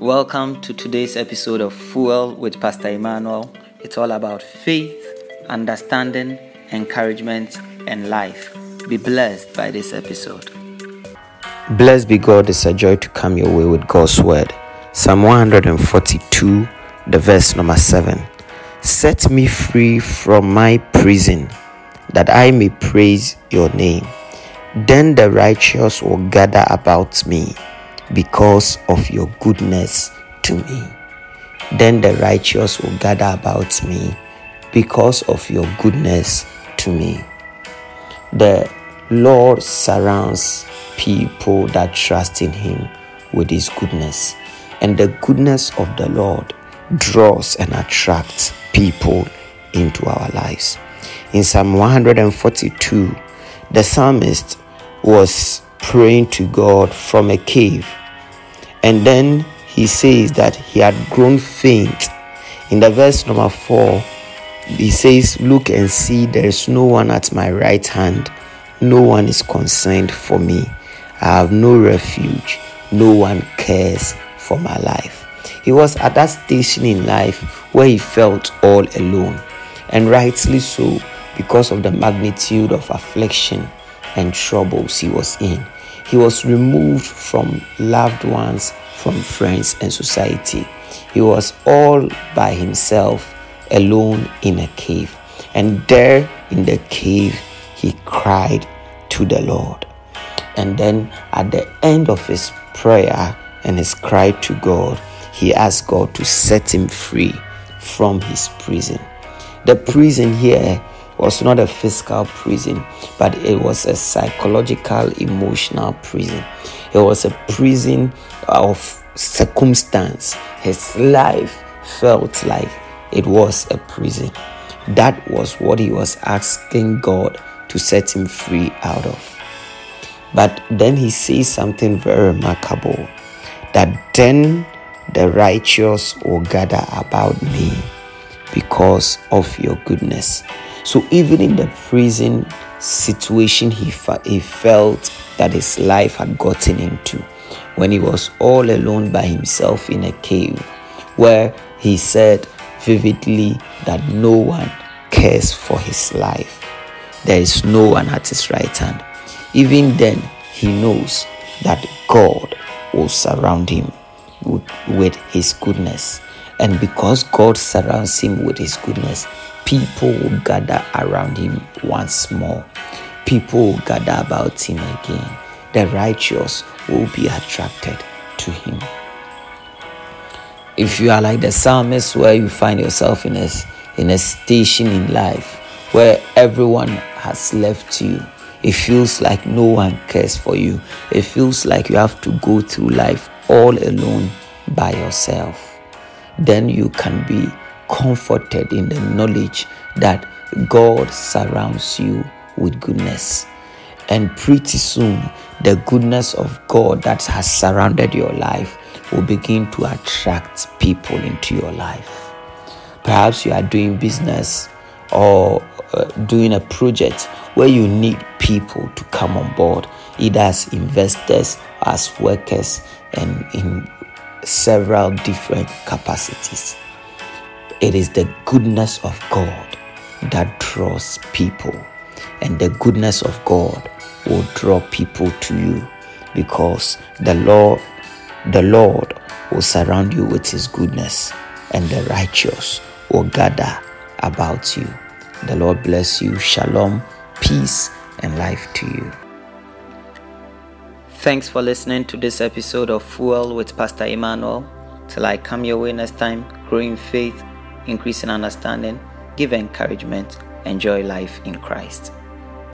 Welcome to today's episode of Fuel with Pastor Emmanuel. It's all about faith, understanding, encouragement, and life. Be blessed by this episode. Blessed be God. It's a joy to come your way with God's word. Psalm 142, the verse number 7. Set me free from my prison, that I may praise your name. Then the righteous will gather about me, because of your goodness to me. Then the righteous will gather about me because of your goodness to me. The Lord surrounds people that trust in him with his goodness, and the goodness of the Lord draws and attracts people into our lives. In Psalm 142, the psalmist was praying to God from a cave, and then he says that he had grown faint. In the verse number 4, he says, "Look and see, there is no one at my right hand. No one is concerned for me. I have no refuge. No one cares for my life." He was at that station in life where he felt all alone, and rightly so, because of the magnitude of affliction and troubles he was in. He was removed from loved ones, from friends and society. He was all by himself, alone in a cave. And there in the cave, he cried to the Lord. And then at the end of his prayer and his cry to God, he asked God to set him free from his prison. The prison here was not a physical prison, but it was a psychological, emotional prison. It was a prison of circumstance. His life felt like it was a prison. That was what he was asking God to set him free out of. But then he says something very remarkable, that then the righteous will gather about me because of your goodness. So even in the prison situation he felt that his life had gotten into, when he was all alone by himself in a cave, where he said vividly that no one cares for his life. There is no one at his right hand. Even then, he knows that God will surround him with his goodness. And because God surrounds him with his goodness, people will gather around him once more. People will gather about him again. The righteous will be attracted to him. If you are like the psalmist, where you find yourself in a station in life where everyone has left you, it feels like no one cares for you. It feels like you have to go through life all alone by yourself. Then you can be comforted in the knowledge that God surrounds you with goodness. And pretty soon, the goodness of God that has surrounded your life will begin to attract people into your life. Perhaps you are doing business or doing a project where you need people to come on board, either as investors, as workers, and in several different capacities. It is the goodness of God that draws people, and the goodness of God will draw people to you, because the Lord will surround you with his goodness, and the righteous will gather about you. The Lord bless you. Shalom, peace, and life to you. Thanks for listening to this episode of Fuel with Pastor Emmanuel. Till I come your way next time, grow in faith, increase in understanding, give encouragement, enjoy life in Christ.